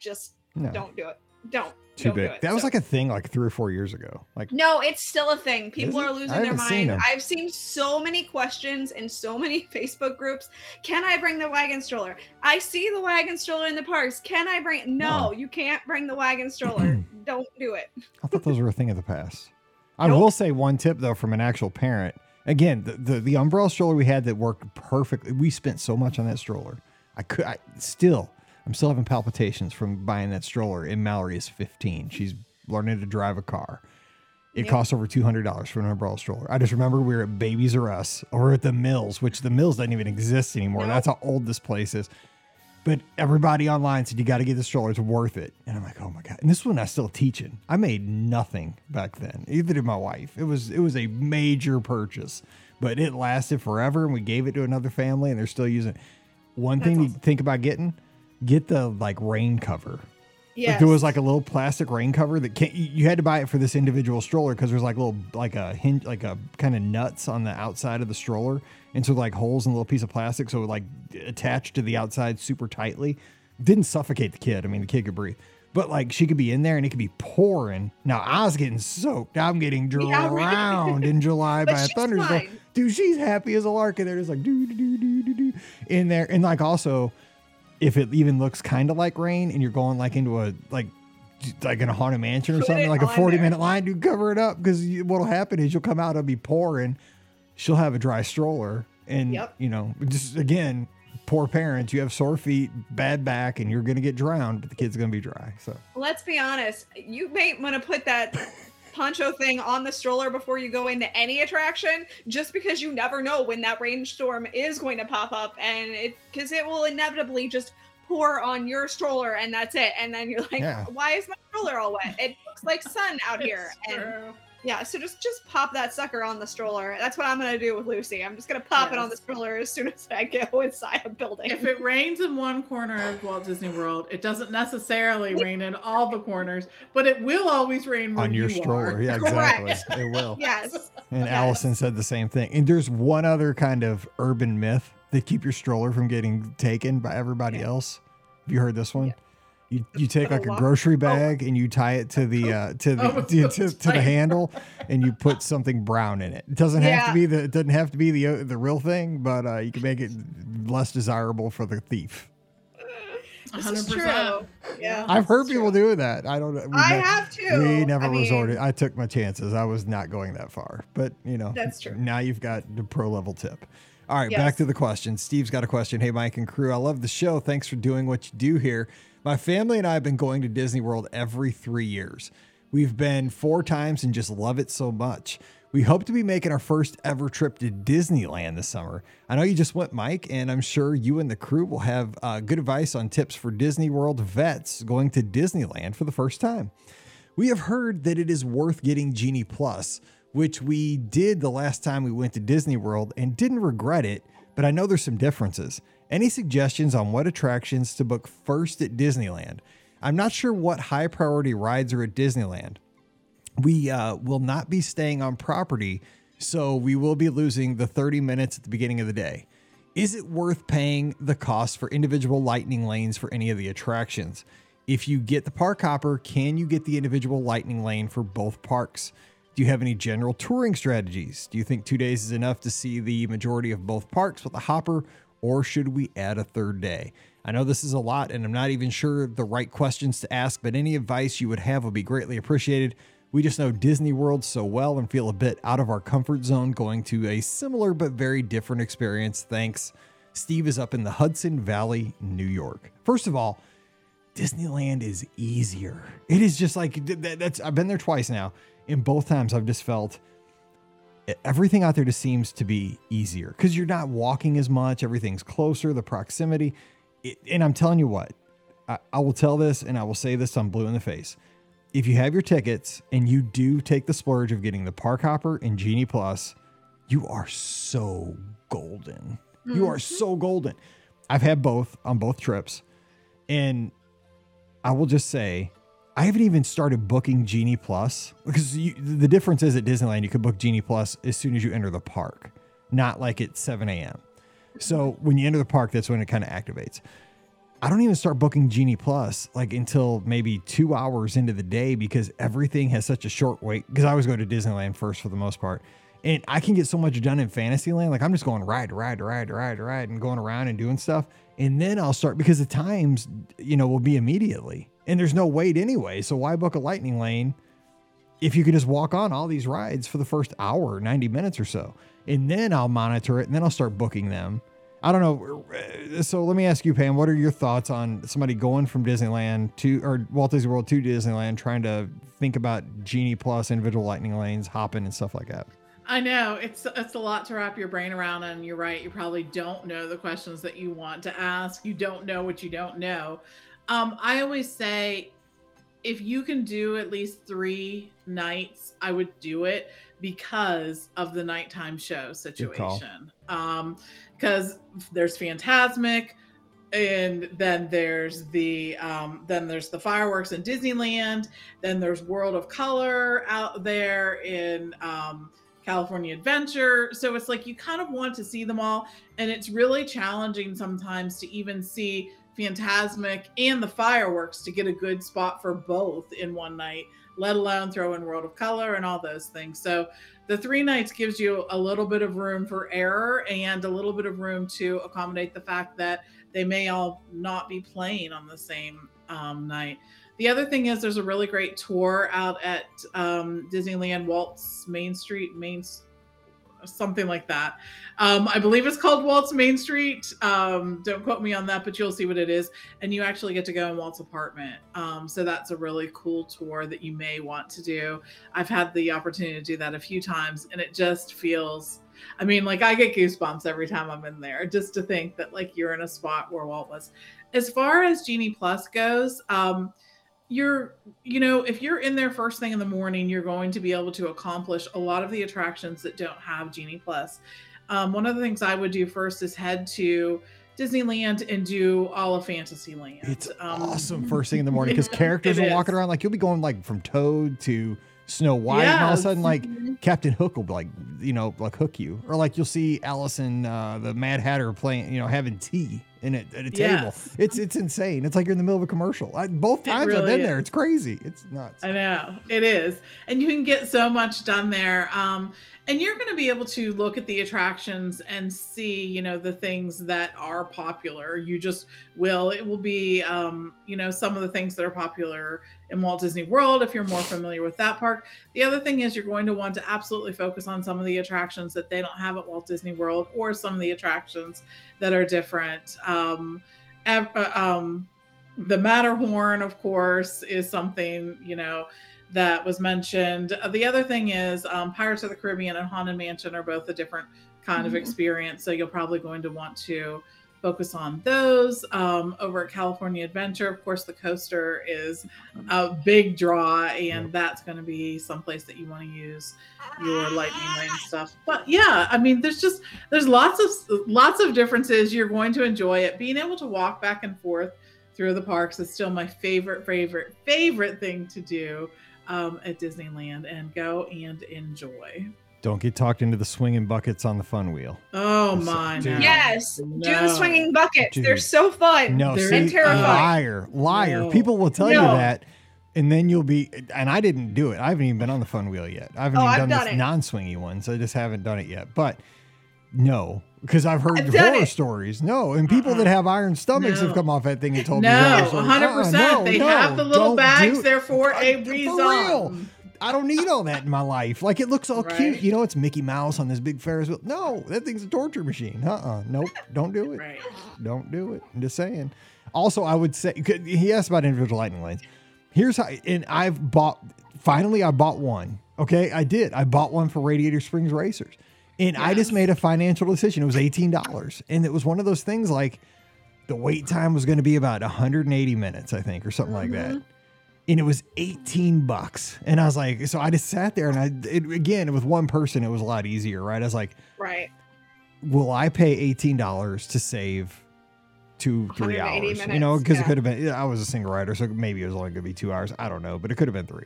Just don't do it. Don't. Too big. That was like a thing like 3 or 4 years ago. Like, no, it's still a thing. People are losing their mind. I've seen so many questions in so many Facebook groups. Can I bring the wagon stroller? I see the wagon stroller in the parks. Can I bring it? No, you can't bring the wagon stroller. Don't do it. I thought those were a thing of the past. I will say one tip though from an actual parent. Again, the umbrella stroller we had that worked perfectly. We spent so much on that stroller. I'm still having palpitations from buying that stroller. And Mallory is 15. She's learning to drive a car. It costs over $200 for an umbrella stroller. I just remember we were at Babies R Us or at the Mills, which the Mills doesn't even exist anymore. No. That's how old this place is. But everybody online said, you got to get the stroller. It's worth it. And I'm like, oh my God. And this one I was still teaching. I made nothing back then. Either did my wife. It was a major purchase, but it lasted forever. And we gave it to another family and they're still using it. One thing you think about getting... Get the like rain cover. Yeah, like, there was like a little plastic rain cover that you had to buy it for this individual stroller because there's like little like a hinge, like a kind of nuts on the outside of the stroller, and so like holes in a little piece of plastic, so it like attached to the outside super tightly. Didn't suffocate the kid. I mean, the kid could breathe, but like she could be in there and it could be pouring. Now I was getting soaked. I'm getting drowned in July by a thunderstorm. Dude, she's happy as a lark, and they're just like do do do do do in there, and like also. If it even looks kind of like rain and you're going like into a, like in a haunted mansion or something, like a 40-minute line, dude, cover it up. Because what'll happen is you'll come out, it'll be pouring. She'll have a dry stroller. And, you know, just again, poor parents, you have sore feet, bad back, and you're going to get drowned, but the kid's going to be dry. So let's be honest. You may want to put that poncho thing on the stroller before you go into any attraction, just because you never know when that rainstorm is going to pop up, and because it will inevitably just pour on your stroller, and that's it. And then you're like, why is my stroller all wet? It looks like sun out here. True. And so just pop that sucker on the stroller. That's what I'm going to do with Lucy. I'm just going to pop it on the stroller as soon as I go inside a building. If it rains in one corner of Walt Disney World, it doesn't necessarily rain in all the corners, but it will always rain on your stroller. Yeah, exactly. It will. Yes. And Allison said the same thing. And there's one other kind of urban myth that keep your stroller from getting taken by everybody else. Have you heard this one? Yeah. You take like a grocery bag and you tie it to the handle, and you put something brown in it. It doesn't have to be the real thing, but you can make it less desirable for the thief. 100%. Yeah, I've heard people do that. I don't know. I have too. We never resorted. I took my chances. I was not going that far, but you know, that's true. Now you've got the pro level tip. All right, back to the question. Steve's got a question. Hey, Mike and crew, I love the show. Thanks for doing what you do here. My family and I have been going to Disney World every 3 years. We've been 4 times and just love it so much. We hope to be making our first ever trip to Disneyland this summer. I know you just went, Mike, and I'm sure you and the crew will have good advice on tips for Disney World vets going to Disneyland for the first time. We have heard that it is worth getting Genie Plus, which we did the last time we went to Disney World and didn't regret it, but I know there's some differences. Any suggestions on what attractions to book first at Disneyland? I'm not sure what high priority rides are at Disneyland. We will not be staying on property, so we will be losing the 30 minutes at the beginning of the day. Is it worth paying the cost for individual lightning lanes for any of the attractions? If you get the park hopper, can you get the individual lightning lane for both parks? Do you have any general touring strategies? Do you think 2 days is enough to see the majority of both parks with a hopper, or should we add a third day? I know this is a lot, and I'm not even sure the right questions to ask, but any advice you would have would be greatly appreciated. We just know Disney World so well and feel a bit out of our comfort zone going to a similar but very different experience. Thanks. Steve is up in the Hudson Valley, New York. First of all, Disneyland is easier. It is just like that's. I've been there twice now, and both times I've just felt everything out there just seems to be easier because you're not walking as much. Everything's closer, the proximity. And I'm telling you what, I will tell this and I will say this, I'm blue in the face. If you have your tickets and you do take the splurge of getting the Park Hopper and Genie Plus, you are so golden. Mm-hmm. You are so golden. I've had both on both trips. And I will just say, I haven't even started booking Genie Plus because the difference is at Disneyland, you could book Genie Plus as soon as you enter the park, not like at 7 a.m. So when you enter the park, that's when it kind of activates. I don't even start booking Genie Plus like until maybe 2 hours into the day because everything has such a short wait. Because I always go to Disneyland first for the most part. And I can get so much done in Fantasyland. Like I'm just going ride and going around and doing stuff. And then I'll start because the times, will be immediately. And there's no wait anyway. So why book a lightning lane if you can just walk on all these rides for the first hour, 90 minutes or so? And then I'll monitor it and then I'll start booking them. I don't know. So let me ask you, Pam, what are your thoughts on somebody going from Disneyland to or Walt Disney World to Disneyland, trying to think about Genie Plus, individual lightning lanes, hopping and stuff like that? I know it's a lot to wrap your brain around, and you're right. You probably don't know the questions that you want to ask. You don't know what you don't know. I always say, if you can do at least 3 nights, I would do it because of the nighttime show situation. Because there's Fantasmic, and then there's the fireworks in Disneyland. Then there's World of Color out there in California Adventure. So it's like you kind of want to see them all, and it's really challenging sometimes to even see Fantasmic and the fireworks to get a good spot for both in one night, let alone throw in World of Color and all those things. So the 3 nights gives you a little bit of room for error and a little bit of room to accommodate the fact that they may all not be playing on the same night. The other thing is there's a really great tour out at Disneyland, Walt's Main Street, something like that. I believe it's called Walt's Main Street. Don't quote me on that, but you'll see what it is. And you actually get to go in Walt's apartment. So that's a really cool tour that you may want to do. I've had the opportunity to do that a few times, and it just feels, I get goosebumps every time I'm in there just to think that like you're in a spot where Walt was. As far as Genie Plus goes, if you're in there first thing in the morning, you're going to be able to accomplish a lot of the attractions that don't have Genie Plus. One of the things I would do first is head to Disneyland and do all of Fantasyland. It's awesome first thing in the morning because characters are walking around. Like you'll be going like from Toad to Snow White, yes. And all of a sudden like Captain Hook will hook you, or like you'll see Allison, the Mad Hatter playing, having tea. At a table. Yes. It's insane. It's like you're in the middle of a commercial. Both times really I've been there. It's crazy. It's nuts. I know. It is. And you can get so much done there. And you're going to be able to look at the attractions and see, the things that are popular. You just will. It will be, some of the things that are popular in Walt Disney World if you're more familiar with that park. The other thing is you're going to want to absolutely focus on some of the attractions that they don't have at Walt Disney World or some of the attractions that are different. The Matterhorn, of course, is something, that was mentioned. The other thing is Pirates of the Caribbean and Haunted Mansion are both a different kind of experience. So you're probably going to want to focus on those. Over at California Adventure, of course, the coaster is a big draw, and that's going to be someplace that you want to use your lightning lane stuff. But yeah, I mean, there's lots of differences. You're going to enjoy it. Being able to walk back and forth through the parks is still my favorite thing to do at Disneyland, and go and enjoy. Don't get talked into the swinging buckets on the fun wheel. Oh, my. Yes. No. Do the swinging buckets. Dude. They're so fun. No, they're terrifying. Liar. No. People will tell you that. And then you'll be, and I didn't do it. I haven't even been on the fun wheel yet. I haven't even done this non-swingy one. So I just haven't done it yet. But no, because I've heard horror stories. No. And people that have iron stomachs have come off that thing and told me. No, 100%. They have the little bags there for a reason. For real. I don't need all that in my life. Like, it looks all cute. You know, it's Mickey Mouse on this big Ferris wheel. No, that thing's a torture machine. Nope. Don't do it. Right. Don't do it. I'm just saying. Also, I would say, he asked about individual lightning lanes. Here's how, and I finally bought one. Okay, I did. I bought one for Radiator Springs Racers. And I just made a financial decision. It was $18. And it was one of those things, like, the wait time was going to be about 180 minutes, I think, or something like that. And it was $18. And I was like, so I just sat there, and again, with one person, it was a lot easier, right? I was like, will I pay $18 to save 2-3 hours? Minutes, you know, because it could have been, I was a single rider, so maybe it was only going to be 2 hours. I don't know, but it could have been 3.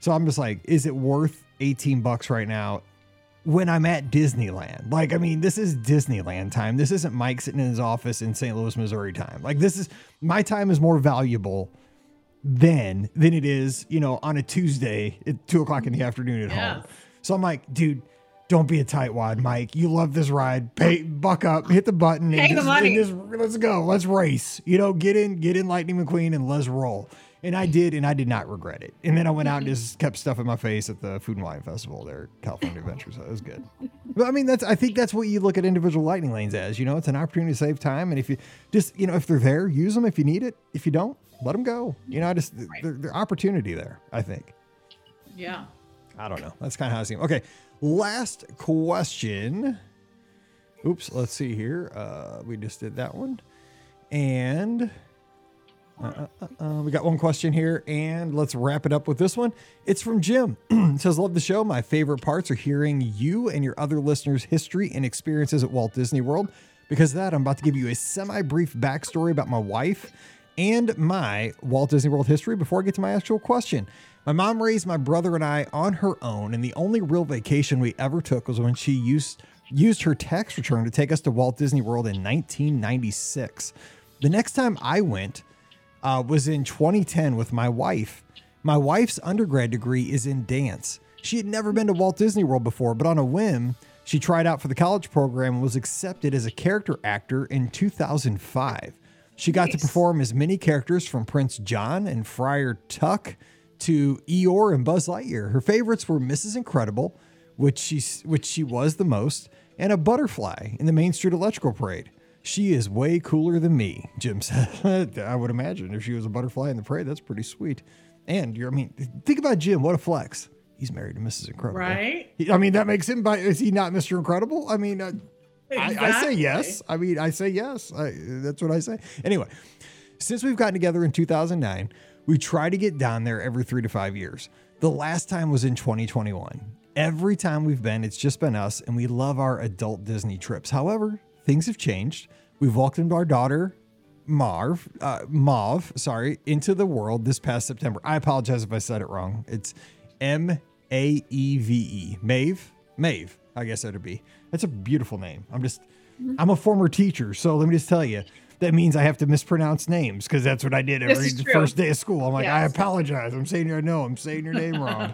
So I'm just like, is it worth $18 right now when I'm at Disneyland? Like, I mean, this is Disneyland time. This isn't Mike sitting in his office in St. Louis, Missouri time. Like, this is, my time is more valuable than it is, you know, on a Tuesday at 2:00 in the afternoon at home. So I'm like, dude, don't be a tightwad, Mike. You love this ride. Pay, buck up, hit the button, and just let's go. Let's race. You know, get in Lightning McQueen, and let's roll. And I did, and I did not regret it. And then I went out and just kept stuffing my face at the Food and Wine Festival there at California Adventure. So it was good. But I mean, I think that's what you look at individual lightning lanes as, you know, it's an opportunity to save time. And if you just, you know, if they're there, use them. If you need it, if you don't, let them go. You know, there's opportunity there, I think. Yeah. I don't know. That's kind of how I see them. Okay. Last question. Oops. Let's see here. We just did that one. And we got one question here, and let's wrap it up with this one. It's from Jim. It says, love the show. My favorite parts are hearing you and your other listeners' history and experiences at Walt Disney World. Because of that, I'm about to give you a semi-brief backstory about my wife and my Walt Disney World history before I get to my actual question. My mom raised my brother and I on her own, and the only real vacation we ever took was when she used her tax return to take us to Walt Disney World in 1996. The next time I went was in 2010 with my wife. My wife's undergrad degree is in dance. She had never been to Walt Disney World before, but on a whim, she tried out for the college program and was accepted as a character actor in 2005. She got to perform as many characters from Prince John and Friar Tuck to Eeyore and Buzz Lightyear. Her favorites were Mrs. Incredible, which she was the most, and a butterfly in the Main Street Electrical Parade. She is way cooler than me, Jim said. I would imagine if she was a butterfly in the parade, that's pretty sweet. And think about Jim. What a flex. He's married to Mrs. Incredible. Right? I mean, that makes him, is he not Mr. Incredible? I mean, exactly. I say yes. That's what I say. Anyway, since we've gotten together in 2009, we try to get down there every 3 to 5 years. The last time was in 2021. Every time we've been, it's just been us, and we love our adult Disney trips. However, things have changed. We've welcomed our daughter, Maeve, into the world this past September. I apologize if I said it wrong. It's M-A-E-V-E. Maeve, I guess that'd be. That's a beautiful name. I'm a former teacher, so let me just tell you, that means I have to mispronounce names because that's what I did every first day of school. I'm like, yes. I apologize. I'm saying your name wrong.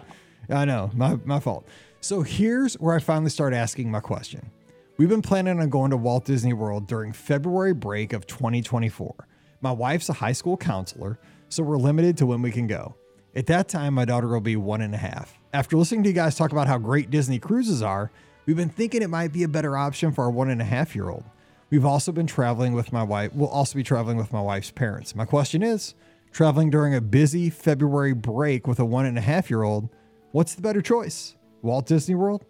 I know, my fault. So here's where I finally start asking my question. We've been planning on going to Walt Disney World during February break of 2024. My wife's a high school counselor, so we're limited to when we can go. At that time, my daughter will be 1.5. After listening to you guys talk about how great Disney cruises are, we've been thinking it might be a better option for our 1.5-year-old. We've also been traveling with my wife. We'll also be traveling with my wife's parents. My question is, traveling during a busy February break with a 1.5-year-old, what's the better choice? Walt Disney World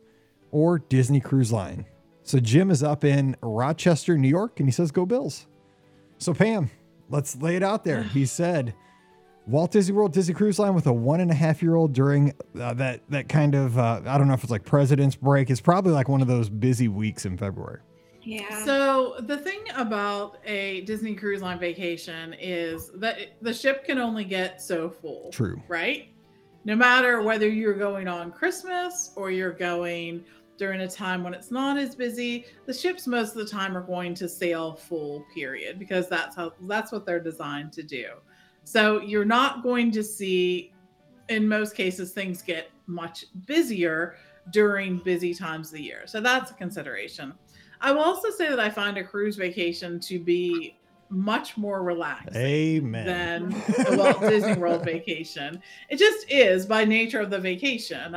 or Disney Cruise Line? So Jim is up in Rochester, New York, and he says, go Bills. So Pam, let's lay it out there. He said, Walt Disney World, Disney Cruise Line with a 1.5-year-old during that kind of, I don't know if it's like President's Break. It's probably like one of those busy weeks in February. Yeah. So the thing about a Disney Cruise Line vacation is that the ship can only get so full. True. Right? No matter whether you're going on Christmas or you're going during a time when it's not as busy, the ships most of the time are going to sail full, period, because that's what they're designed to do. So you're not going to see, in most cases, things get much busier during busy times of the year. So that's a consideration. I will also say that I find a cruise vacation to be much more relaxed than a Walt Disney World vacation. It just is by nature of the vacation.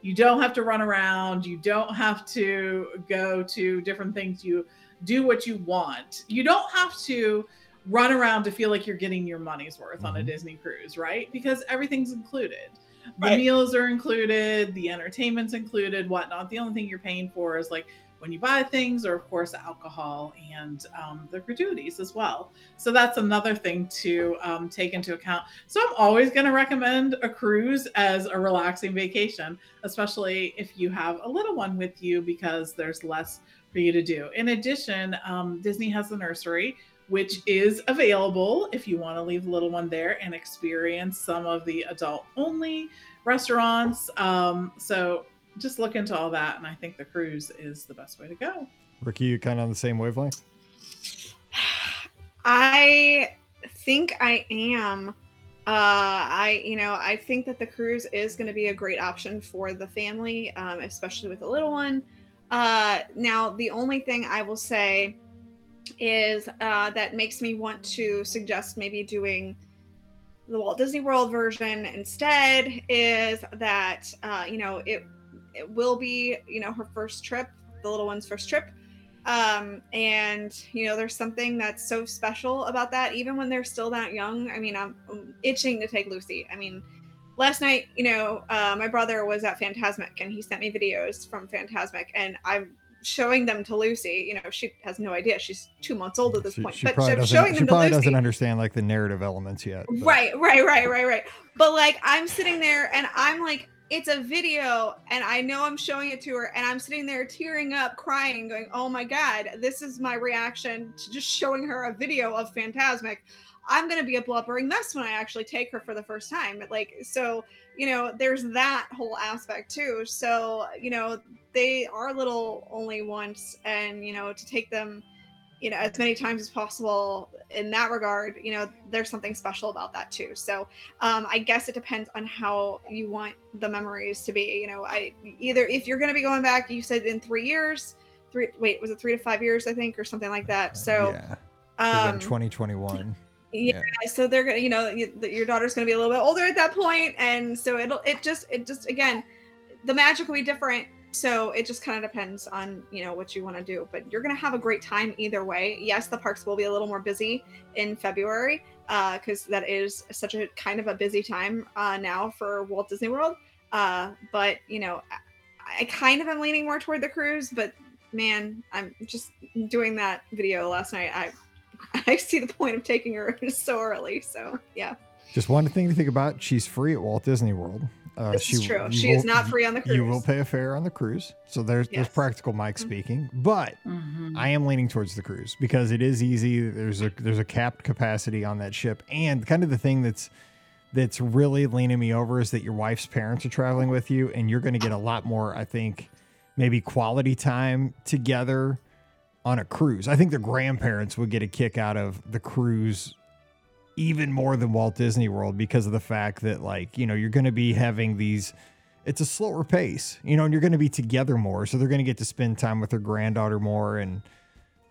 You don't have to run around. You don't have to go to different things. You do what you want. You don't have to run around to feel like you're getting your money's worth on a Disney cruise, right? Because everything's included. Right. The meals are included. The entertainment's included, whatnot. The only thing you're paying for is like when you buy things, or of course alcohol and the gratuities as well. So that's another thing to take into account. So I'm always going to recommend a cruise as a relaxing vacation, especially if you have a little one with you, because there's less for you to do. In addition, Disney has a nursery, which is available if you want to leave the little one there and experience some of the adult only restaurants. So just look into all that, and I think the cruise is the best way to go. Ricky, you kind of on the same wavelength? I think I am. I think that the cruise is going to be a great option for the family, especially with a little one. Now, the only thing I will say is that makes me want to suggest maybe doing the Walt Disney World version instead is that, it will be, her first trip, the little one's first trip. And there's something that's so special about that, even when they're still that young. I mean, I'm itching to take Lucy. I mean, last night, my brother was at Fantasmic, and he sent me videos from Fantasmic, and I'm showing them to Lucy. She has no idea. She's 2 months old at this point. She probably doesn't understand like the narrative elements yet. But. Right. But like, I'm sitting there and I'm like, it's a video, and I know I'm showing it to her, and I'm sitting there tearing up, crying, going, oh my God, this is my reaction to just showing her a video of Fantasmic. I'm going to be a blubbering mess when I actually take her for the first time. There's that whole aspect too. So, they are little only once, and, to take them, as many times as possible in that regard, there's something special about that too. So, I guess it depends on how you want the memories to be. If you're going to be going back, you said in 3 to 5 years, I think, or something like that. So, yeah. 2021. Yeah. So they're going to, your daughter's going to be a little bit older at that point. And so it just, again, the magic will be different. So it just kind of depends on, what you want to do, but you're going to have a great time either way. Yes, the parks will be a little more busy in February, because that is such a kind of a busy time now for Walt Disney World. But I kind of am leaning more toward the cruise, but man, I'm just doing that video last night. I see the point of taking her so early. So, yeah. Just one thing to think about. She's free at Walt Disney World. This is true. She is not free on the cruise. You will pay a fare on the cruise. So there's practical Mike speaking, but I am leaning towards the cruise because it is easy. There's a capped capacity on that ship. And kind of the thing that's really leaning me over is that your wife's parents are traveling with you, and you're going to get a lot more, I think, maybe quality time together on a cruise. I think the grandparents would get a kick out of the cruise even more than Walt Disney World because of the fact that, like, you're going to be having these, it's a slower pace, and you're going to be together more. So they're going to get to spend time with their granddaughter more. And,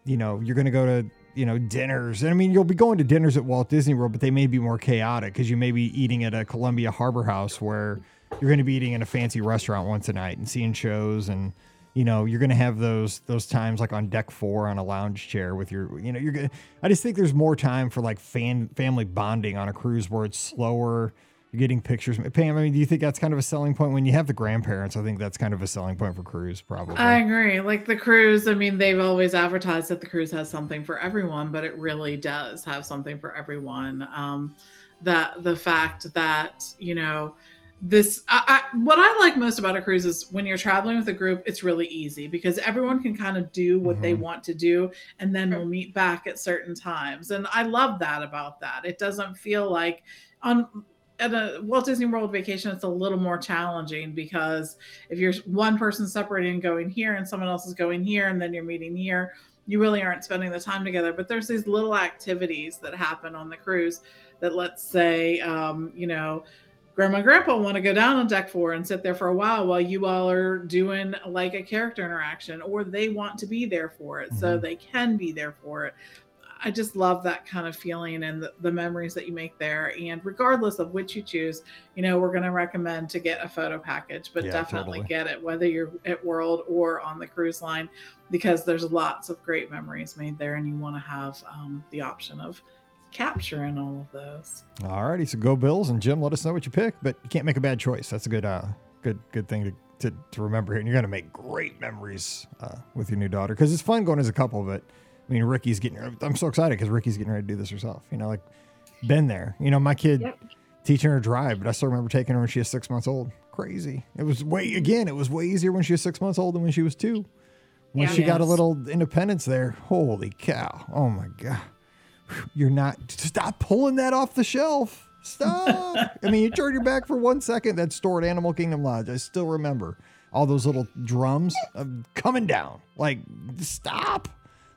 you're going to go to, dinners. And I mean, you'll be going to dinners at Walt Disney World, but they may be more chaotic because you may be eating at a Columbia Harbor House where you're going to be eating in a fancy restaurant once a night and seeing shows. And, you're going to have those times like on deck 4 on a lounge chair with your, you're going to, I just think there's more time for like family bonding on a cruise where it's slower. You're getting pictures. Pam, I mean, do you think that's kind of a selling point when you have the grandparents? I think that's kind of a selling point for cruise, probably. I agree. Like the cruise, I mean, they've always advertised that the cruise has something for everyone, but it really does have something for everyone. That the fact that, you know, what I like most about a cruise is when you're traveling with a group, it's really easy because everyone can kind of do what they want to do, and then we'll meet back at certain times. And I love that about that. It doesn't feel like at a Walt Disney World vacation, it's a little more challenging because if you're one person separating and going here and someone else is going here and then you're meeting here, you really aren't spending the time together. But there's these little activities that happen on the cruise that, let's say, you know, Grandma and Grandpa want to go down on deck 4 and sit there for a while you all are doing like a character interaction, or they want to be there for it, so they can be there for it. I just love that kind of feeling and the memories that you make there. And regardless of which you choose, you know, we're going to recommend to get a photo package, but get it, whether you're at World or on the cruise line, because there's lots of great memories made there and you want to have the option of capturing all of those. All righty, so go Bills. And Jim, let us know what you pick, but you can't make a bad choice. That's a good thing to remember here. And you're going to make great memories with your new daughter, because it's fun going as a couple. But I mean, I'm so excited because Ricky's getting ready to do this herself. You know, like, been there. You know, my kid teaching her to drive, but I still remember taking her when she was 6 months old. Crazy. It was way easier when she was 6 months old than when she was 2. When she got a little independence there, holy cow. Oh my God. Stop pulling that off the shelf. Stop. I mean, you turned your back for 1 second. That store at Animal Kingdom Lodge, I still remember all those little drums coming down. Like, stop.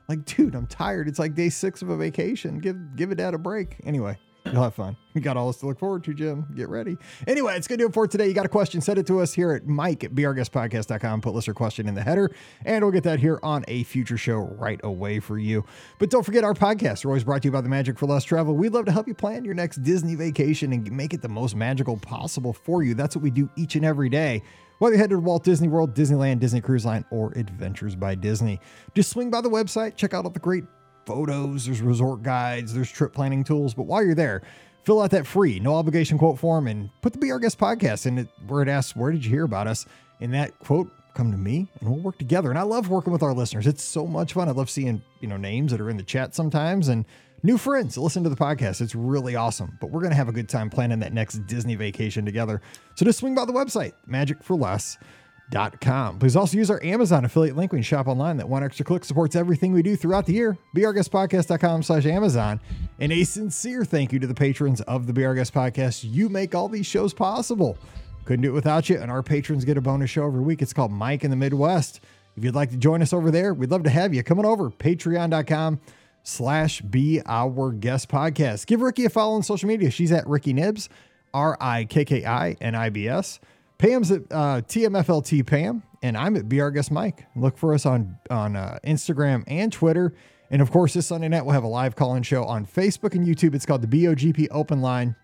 Like, dude, I'm tired. It's like day 6 of a vacation. Give a dad a break. Anyway, you'll have fun. You got all this to look forward to, Jim. Get ready. Anyway, it's going to do it for today. You got a question, send it to us here at mike@BeOurGuestPodcast.com. Put listener question in the header, and we'll get that here on a future show right away for you. But don't forget, our podcasts are always brought to you by The Magic for Less Travel. We'd love to help you plan your next Disney vacation and make it the most magical possible for you. That's what we do each and every day. Whether you head to Walt Disney World, Disneyland, Disney Cruise Line, or Adventures by Disney, just swing by the website, check out all the great photos, there's resort guides, there's trip planning tools. But while you're there, fill out that free, no obligation quote form and put the Be Our Guest podcast in it, where it asks, where did you hear about us? And that quote, come to me and we'll work together. And I love working with our listeners. It's so much fun. I love seeing, you know, names that are in the chat sometimes and new friends that listen to the podcast. It's really awesome. But we're going to have a good time planning that next Disney vacation together. So just swing by the website, magicforless.com. Please also use our Amazon affiliate link when you shop online. That one extra click supports everything we do throughout the year. BeOurGuestPodcast.com/Amazon. And a sincere thank you to the patrons of the Be Our Guest Podcast. You make all these shows possible. Couldn't do it without you. And our patrons get a bonus show every week. It's called Mike in the Midwest. If you'd like to join us over there, we'd love to have you. Come on over, patreon.com/BeOurGuestPodcast. Give Ricky a follow on social media. She's at Ricky Nibbs, RIKKINIBS. Pam's at TMFLT Pam, and I'm at Be Our Guest Mike. Look for us on Instagram and Twitter. And of course, this Sunday night, we'll have a live call-in show on Facebook and YouTube. It's called the BOGP Open Line.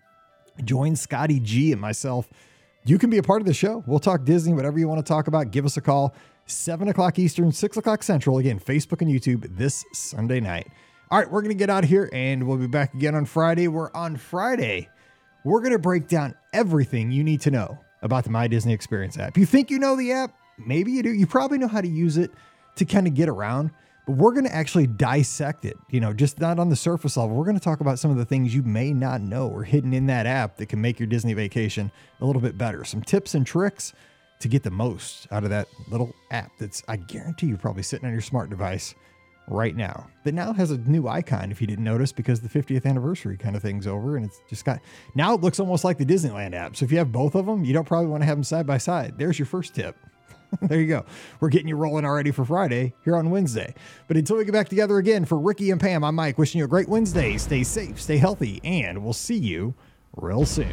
Join Scotty G and myself. You can be a part of the show. We'll talk Disney, whatever you want to talk about. Give us a call, 7 o'clock Eastern, 6 o'clock Central. Again, Facebook and YouTube this Sunday night. All right, we're going to get out of here, and we'll be back again on Friday. We're going to break down everything you need to know about the My Disney Experience app. You think you know the app? Maybe you do. You probably know how to use it to kind of get around, but we're going to actually dissect it, you know, just not on the surface level. We're going to talk about some of the things you may not know or hidden in that app that can make your Disney vacation a little bit better. Some tips and tricks to get the most out of that little app that's, I guarantee you're probably sitting on your smart device right now, that now has a new icon, if you didn't notice, because the 50th anniversary kind of thing's over, and it's just got, now it looks almost like the Disneyland app. So if you have both of them, you don't probably want to have them side by side. There's your first tip. There you go. We're getting you rolling already for Friday here on Wednesday. But until we get back together again, for Ricky and Pam, I'm Mike, wishing you a great Wednesday. Stay safe, stay healthy, and we'll see you real soon.